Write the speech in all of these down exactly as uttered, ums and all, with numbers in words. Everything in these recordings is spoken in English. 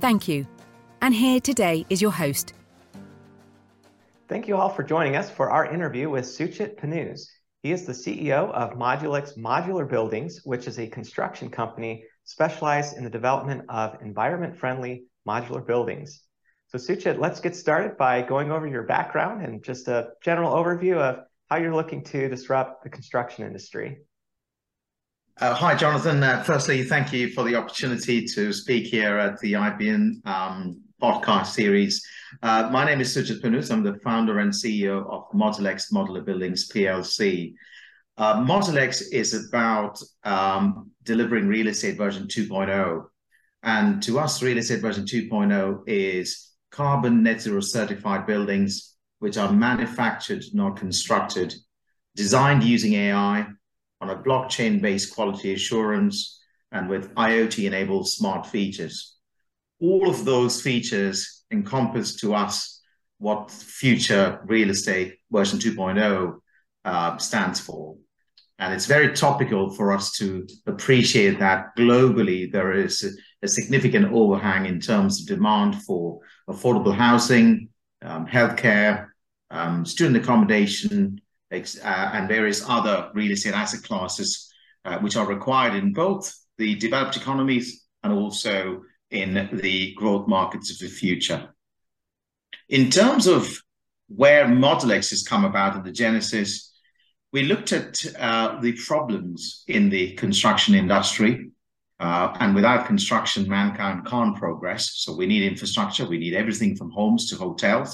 Thank you. And here today is your host. Thank you all for joining us for our interview with Suchit Punnose. He is the C E O of Modulex Modular Buildings, which is a construction company specialized in the development of environment-friendly modular buildings. So Suchit, let's get started by going over your background and just a general overview of how you're looking to disrupt the construction industry. Uh, hi, Jonathan. Uh, firstly, thank you for the opportunity to speak here at the I B N um, podcast series. Uh, my name is Suchit Punnose. I'm the founder and C E O of Modulex Modular Buildings P L C. Uh, Modulex is about um, delivering real estate version two point oh. And to us, real estate version two point oh is carbon net zero certified buildings, which are manufactured, not constructed, designed using A I, on a blockchain-based quality assurance, and with I O T-enabled smart features. All of those features encompass to us what future real estate version two point oh uh, stands for. And it's very topical for us to appreciate that globally there is a, a significant overhang in terms of demand for affordable housing, um, healthcare, um, student accommodation, Uh, and various other real estate asset classes, uh, which are required in both the developed economies and also in the growth markets of the future. In terms of where Modulex has come about in the genesis, we looked at uh, the problems in the construction industry. Uh, and without construction, mankind can't progress. So we need infrastructure. We need everything from homes to hotels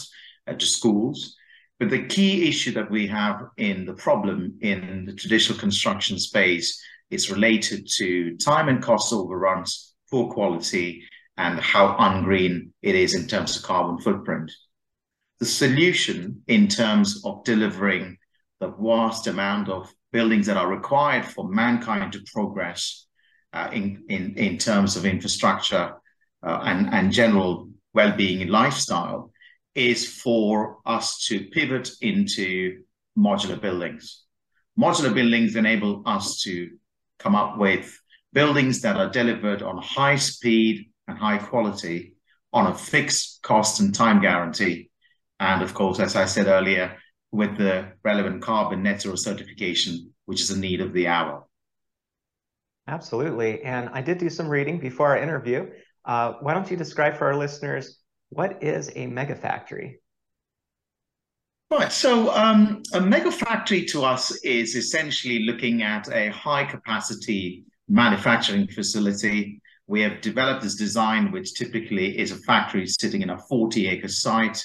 uh, to schools. But the key issue that we have in the problem in the traditional construction space is related to time and cost overruns, poor quality, and how ungreen it is in terms of carbon footprint. The solution in terms of delivering the vast amount of buildings that are required for mankind to progress uh, in, in, in terms of infrastructure uh, and, and general well-being and lifestyle is for us to pivot into modular buildings. Modular buildings enable us to come up with buildings that are delivered on high speed and high quality on a fixed cost and time guarantee. And of course, as I said earlier, with the relevant carbon net zero certification, which is a need of the hour. Absolutely. And I did do some reading before our interview. Uh, why don't you describe for our listeners, what is a mega factory? Right, so um, a mega factory to us is essentially looking at a high capacity manufacturing facility. We have developed this design, which typically is a factory sitting in a forty acre site,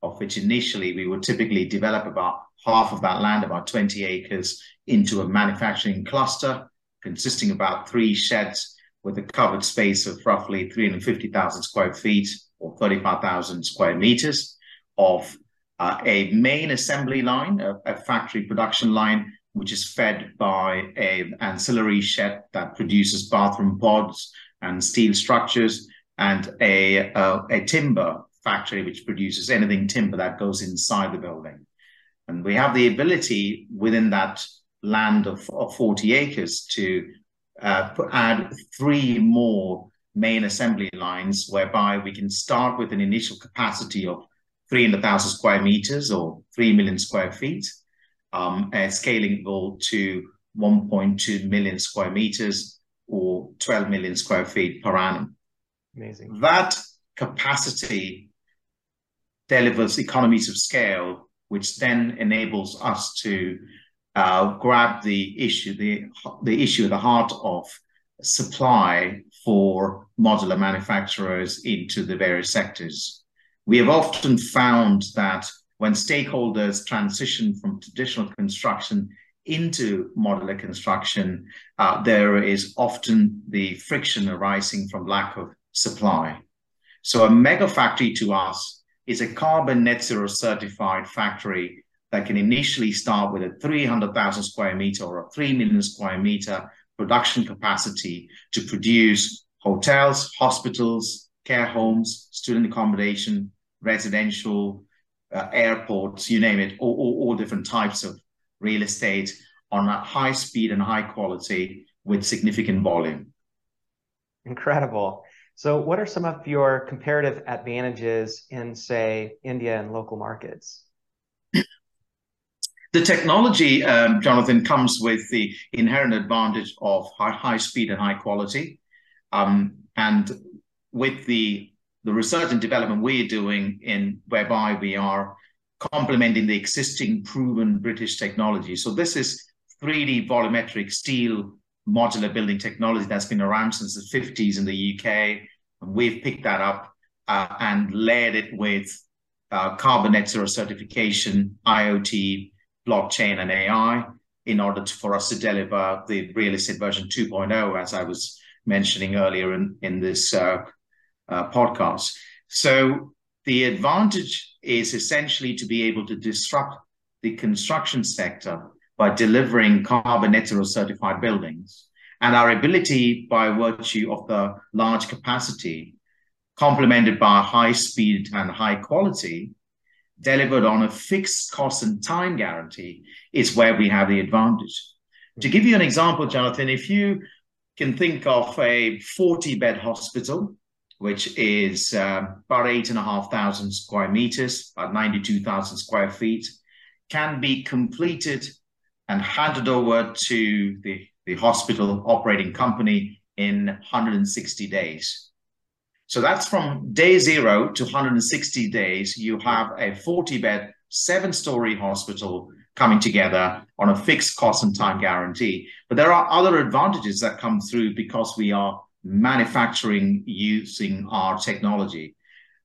of which initially we would typically develop about half of that land, about twenty acres, into a manufacturing cluster consisting of about three sheds with a covered space of roughly three hundred fifty thousand square feet, or thirty-five thousand square meters of uh, a main assembly line, a, a factory production line, which is fed by an ancillary shed that produces bathroom pods and steel structures, and a, a, a timber factory, which produces anything timber that goes inside the building. And we have the ability within that land of, of forty acres to uh, put, add three more main assembly lines, whereby we can start with an initial capacity of three hundred thousand square meters or three million square feet, um, and scalable to one point two million square meters or twelve million square feet per annum. Amazing. That capacity delivers economies of scale, which then enables us to uh, grab the issue, the, the issue at the heart of supply for modular manufacturers into the various sectors. We have often found that when stakeholders transition from traditional construction into modular construction, uh, there is often the friction arising from lack of supply. So a mega factory to us is a carbon net zero certified factory that can initially start with a three hundred thousand square meter or a three million square meter production capacity to produce hotels, hospitals, care homes, student accommodation, residential, uh, airports, you name it, all, all, all different types of real estate on a high speed and high quality with significant volume. Incredible. So what are some of your comparative advantages in, say, India and local markets? The technology, um, Jonathan, comes with the inherent advantage of high, high speed and high quality. Um, and with the, the research and development we're doing, in whereby we are complementing the existing proven British technology. So this is three D volumetric steel modular building technology that's been around since the fifties in the U K. And we've picked that up uh, and layered it with uh, carbon net zero certification, I O T, blockchain and A I in order to, for us to deliver the real estate version two point oh, as I was mentioning earlier in, in this uh, uh, podcast. So the advantage is essentially to be able to disrupt the construction sector by delivering carbon net zero certified buildings, and our ability by virtue of the large capacity complemented by high speed and high quality delivered on a fixed cost and time guarantee is where we have the advantage. To give you an example, Jonathan, if you can think of a forty bed hospital, which is uh, about eight and a half thousand square meters, about ninety-two thousand square feet, can be completed and handed over to the, the hospital operating company in one hundred sixty days. So that's from day zero to one hundred sixty days. You have a forty bed, seven-story hospital coming together on a fixed cost and time guarantee. But there are other advantages that come through because we are manufacturing using our technology.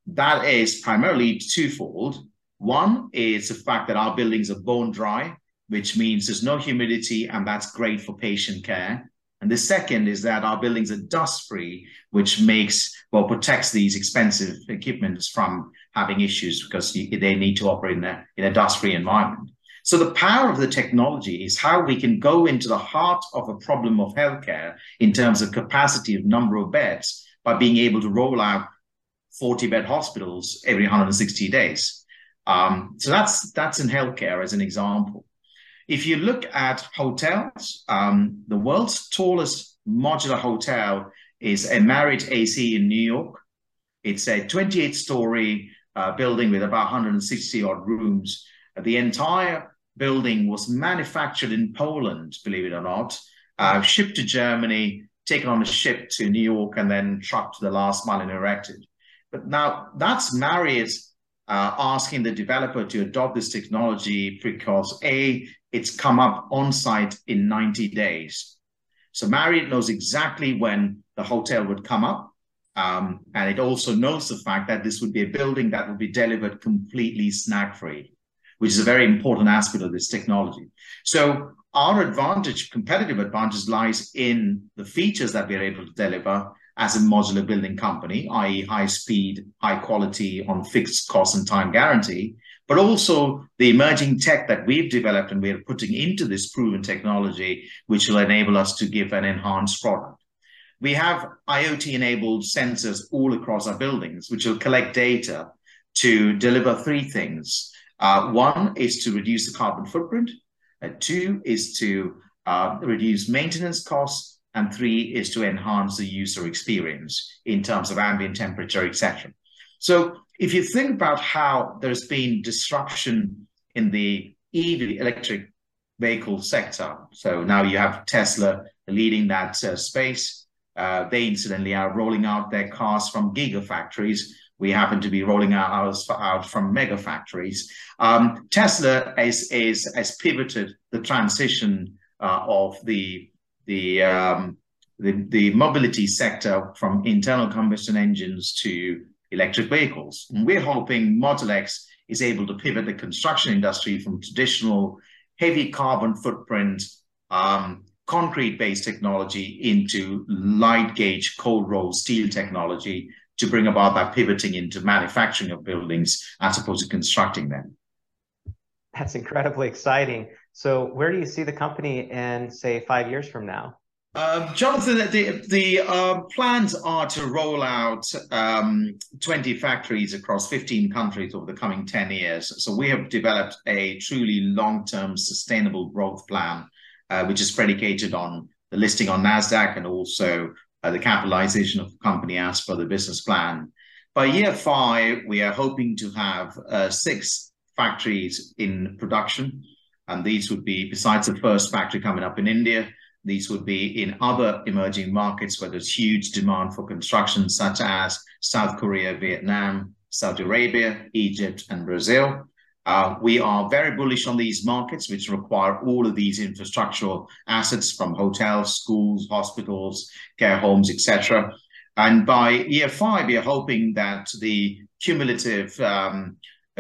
That is primarily twofold. One is the fact that our buildings are bone dry, which means there's no humidity, and that's great for patient care. And the second is that our buildings are dust-free, which makes, well, protects these expensive equipments from having issues because they need to operate in a, in a dust-free environment. So the power of the technology is how we can go into the heart of a problem of healthcare in terms of capacity of number of beds by being able to roll out forty bed hospitals every one hundred sixty days. Um, so that's, that's in healthcare as an example. If you look at hotels, um, the world's tallest modular hotel is a Marriott A C in New York. It's a twenty-eight story uh, building with about one hundred sixty odd rooms. The entire building was manufactured in Poland, believe it or not, uh, shipped to Germany, taken on a ship to New York, and then trucked to the last mile and erected. But now that's Marriott's Uh, asking the developer to adopt this technology because A, it's come up on site in ninety days. So Marriott knows exactly when the hotel would come up. Um, and it also knows the fact that this would be a building that would be delivered completely snag-free, which is a very important aspect of this technology. So our advantage, competitive advantage, lies in the features that we are able to deliver as a modular building company, that is high speed, high quality on fixed cost and time guarantee, but also the emerging tech that we've developed and we're putting into this proven technology, which will enable us to give an enhanced product. We have I O T-enabled sensors all across our buildings, which will collect data to deliver three things. Uh, one is to reduce the carbon footprint. Uh, two is to uh, reduce maintenance costs. And three is to enhance the user experience in terms of ambient temperature, et cetera. So if you think about how there's been disruption in the E V electric vehicle sector, so now you have Tesla leading that uh, space. Uh, they incidentally are rolling out their cars from gigafactories, We happen to be rolling our hours out from mega factories. Um, Tesla has, has, has pivoted the transition uh, of the the, um, the the mobility sector from internal combustion engines to electric vehicles. And we're hoping Modulex is able to pivot the construction industry from traditional heavy carbon footprint, um, concrete-based technology into light gauge, cold-rolled steel technology to bring about that pivoting into manufacturing of buildings as opposed to constructing them. That's incredibly exciting. So where do you see the company in, say, five years from now? Uh, Jonathan, the, the uh, plans are to roll out um, twenty factories across fifteen countries over the coming ten years. So we have developed a truly long-term sustainable growth plan, uh, which is predicated on the listing on NASDAQ and also uh, the capitalization of the company as per the business plan. By year five, we are hoping to have uh, six factories in production. And these would be, besides the first factory coming up in India, these would be in other emerging markets where there's huge demand for construction, such as South Korea, Vietnam, Saudi Arabia, Egypt, and Brazil. Uh, we are very bullish on these markets, which require all of these infrastructural assets from hotels, schools, hospitals, care homes, et cetera. And by year five, we are hoping that the cumulative um,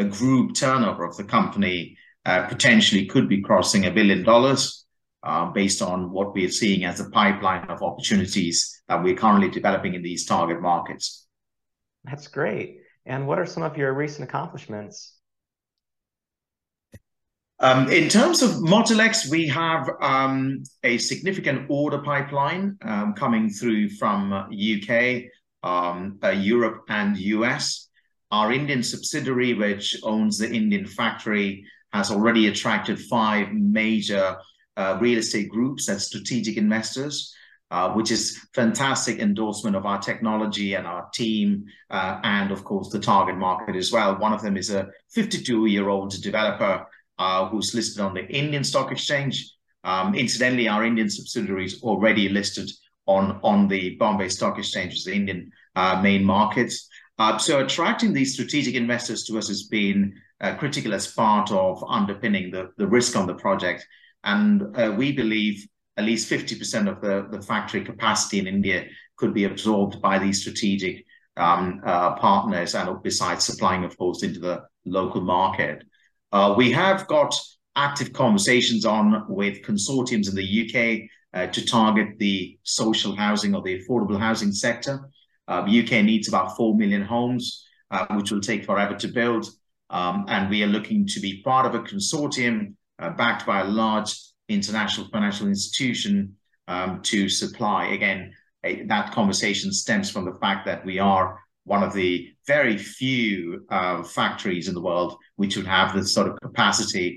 group turnover of the company uh, potentially could be crossing a billion dollars. Uh, based on what we're seeing as a pipeline of opportunities that we're currently developing in these target markets. That's great. And what are some of your recent accomplishments? Um, in terms of Modulex, we have um, a significant order pipeline um, coming through from U K, um, uh, Europe and U S. Our Indian subsidiary, which owns the Indian factory, has already attracted five major Uh, real estate groups and strategic investors, uh, which is fantastic endorsement of our technology and our team, uh, and of course the target market as well. One of them is a fifty-two-year-old developer uh, who's listed on the Indian Stock Exchange. Um, incidentally, our Indian subsidiary is already listed on, on the Bombay Stock Exchange, which is the Indian uh, main market. Uh, so attracting these strategic investors to us has been uh, critical as part of underpinning the, the risk on the project. And uh, we believe at least fifty percent of the, the factory capacity in India could be absorbed by these strategic um, uh, partners, and besides supplying, of course, into the local market. Uh, we have got active conversations on with consortiums in the U K uh, to target the social housing or the affordable housing sector. Uh, the U K needs about four million homes, uh, which will take forever to build. Um, and we are looking to be part of a consortium Uh, backed by a large international financial institution um, to supply. Again, a, that conversation stems from the fact that we are one of the very few uh, factories in the world which would have the sort of capacity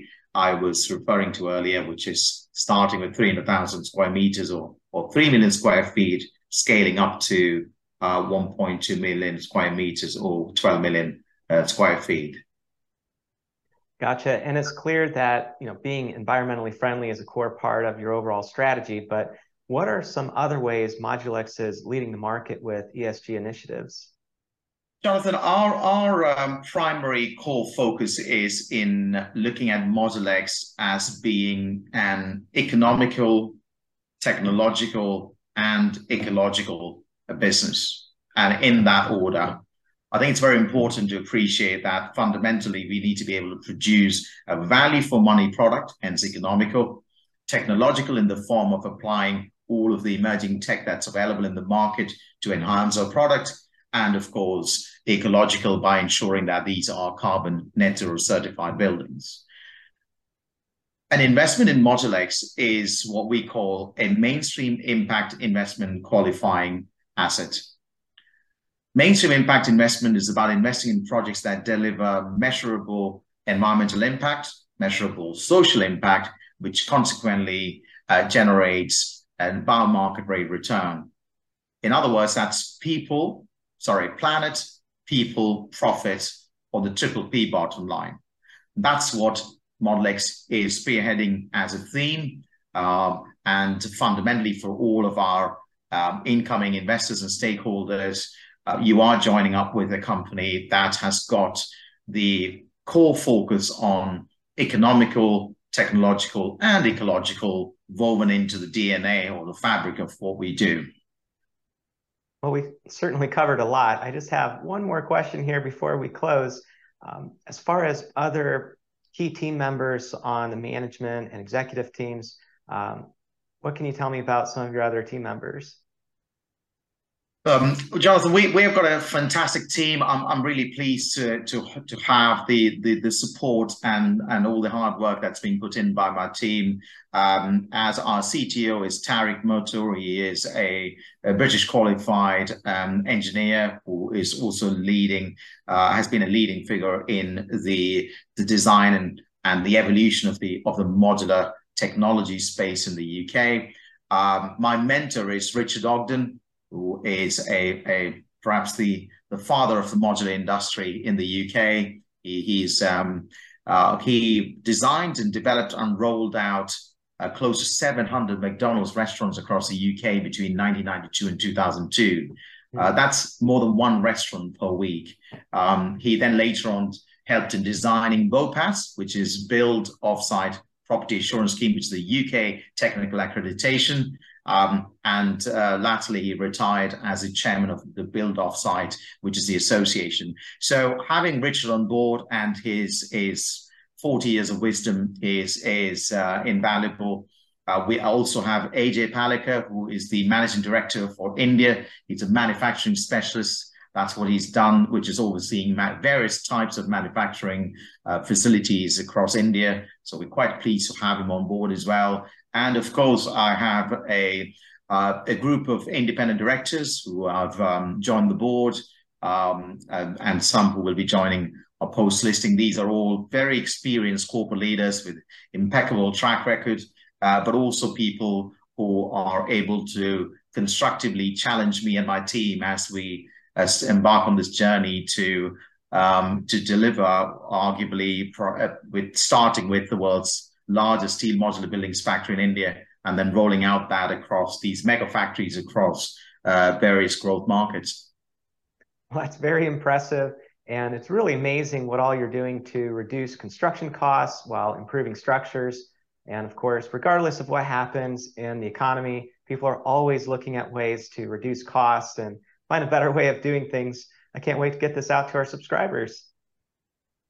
I was referring to earlier, which is starting with three hundred thousand square meters or, or three million square feet, scaling up to uh, one point two million square meters or twelve million uh, square feet. Gotcha. And it's clear that, you know, being environmentally friendly is a core part of your overall strategy, but what are some other ways Modulex is leading the market with E S G initiatives? Jonathan, our, our um, primary core focus is in looking at Modulex as being an economical, technological, and ecological business, and in that order. I think it's very important to appreciate that fundamentally we need to be able to produce a value for money product, hence economical, technological in the form of applying all of the emerging tech that's available in the market to enhance our product, and of course, ecological by ensuring that these are carbon net zero certified buildings. An investment in Modulex is what we call a mainstream impact investment qualifying asset. Mainstream impact investment is about investing in projects that deliver measurable environmental impact, measurable social impact, which consequently uh, generates an above market rate return. In other words, that's people, sorry, planet, people, profit, or the triple P bottom line. That's what Modulex is spearheading as a theme, uh, and fundamentally for all of our um, incoming investors and stakeholders. uh, you are joining up with a company that has got the core focus on economical, technological, and ecological woven into the D N A or the fabric of what we do. Well, we certainly covered a lot. I just have one more question here before we close. Um, as far as other key team members on the management and executive teams, um, what can you tell me about some of your other team members? Um, Jonathan, we, we have got a fantastic team. I'm, I'm really pleased to, to, to have the, the, the support and, and all the hard work that's been put in by my team. Um, as our C T O is Tariq Murtur. He is a, a British qualified um, engineer who is also leading, uh, has been a leading figure in the, the design and, and the evolution of the, of the modular technology space in the U K. Um, my mentor is Richard Ogden, who is a, a perhaps the, the father of the modular industry in the U K. He, he's, um, uh, he designed and developed and rolled out uh, close to seven hundred McDonald's restaurants across the U K between nineteen ninety-two and two thousand two. Uh, that's more than one restaurant per week. Um, he then later on helped in designing BOPAS, which is Build Offsite Property Assurance Scheme, which is the U K technical accreditation. Um, and uh, latterly, he retired as the chairman of the Build Offsite, which is the association. So having Richard on board and his, his forty years of wisdom is, is uh, invaluable. Uh, we also have A J Palika, who is the managing director for India. He's a manufacturing specialist. That's what he's done, which is overseeing various types of manufacturing uh, facilities across India. So we're quite pleased to have him on board as well. And of course, I have a, uh, a group of independent directors who have um, joined the board um, and, and some who will be joining our post-listing. These are all very experienced corporate leaders with impeccable track record, uh, but also people who are able to constructively challenge me and my team as we as embark on this journey to, um, to deliver, arguably, pro uh, with starting with the world's largest steel modular buildings factory in India, and then rolling out that across these mega factories across uh, various growth markets. Well, that's very impressive. And it's really amazing what all you're doing to reduce construction costs while improving structures. And of course, regardless of what happens in the economy, people are always looking at ways to reduce costs and find a better way of doing things. I can't wait to get this out to our subscribers.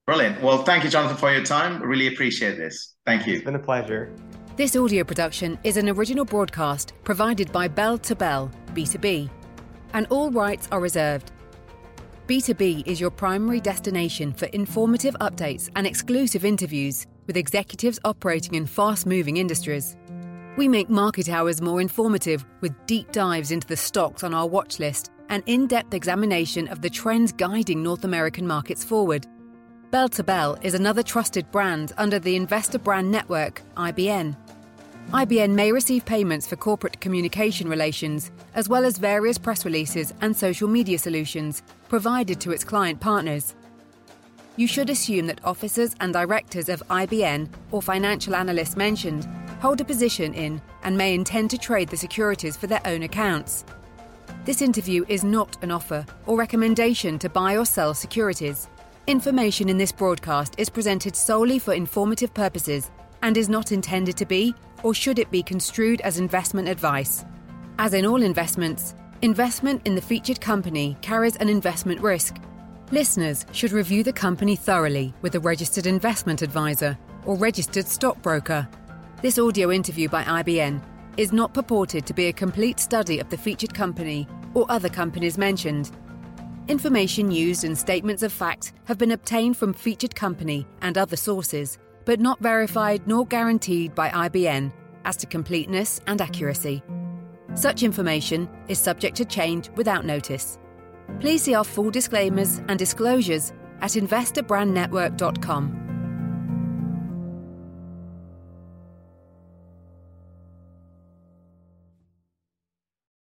Brilliant. Well, thank you, Jonathan, for your time. Really appreciate this. Thank you. It's been a pleasure. This audio production is an original broadcast provided by Bell to Bell, B two B, and all rights are reserved. B two B is your primary destination for informative updates and exclusive interviews with executives operating in fast-moving industries. We make market hours more informative with deep dives into the stocks on our watch list and in-depth examination of the trends guiding North American markets forward. Bell to Bell is another trusted brand under the Investor Brand Network, I B N. I B N may receive payments for corporate communication relations, as well as various press releases and social media solutions provided to its client partners. You should assume that officers and directors of I B N or financial analysts mentioned hold a position in and may intend to trade the securities for their own accounts. This interview is not an offer or recommendation to buy or sell securities. Information in this broadcast is presented solely for informative purposes and is not intended to be, or should it be construed as investment advice. As in all investments, investment in the featured company carries an investment risk. Listeners should review the company thoroughly with a registered investment advisor or registered stockbroker. This audio interview by I B N is not purported to be a complete study of the featured company or other companies mentioned. Information used in statements of fact have been obtained from featured company and other sources, but not verified nor guaranteed by I B N as to completeness and accuracy. Such information is subject to change without notice. Please see our full disclaimers and disclosures at investor brand network dot com.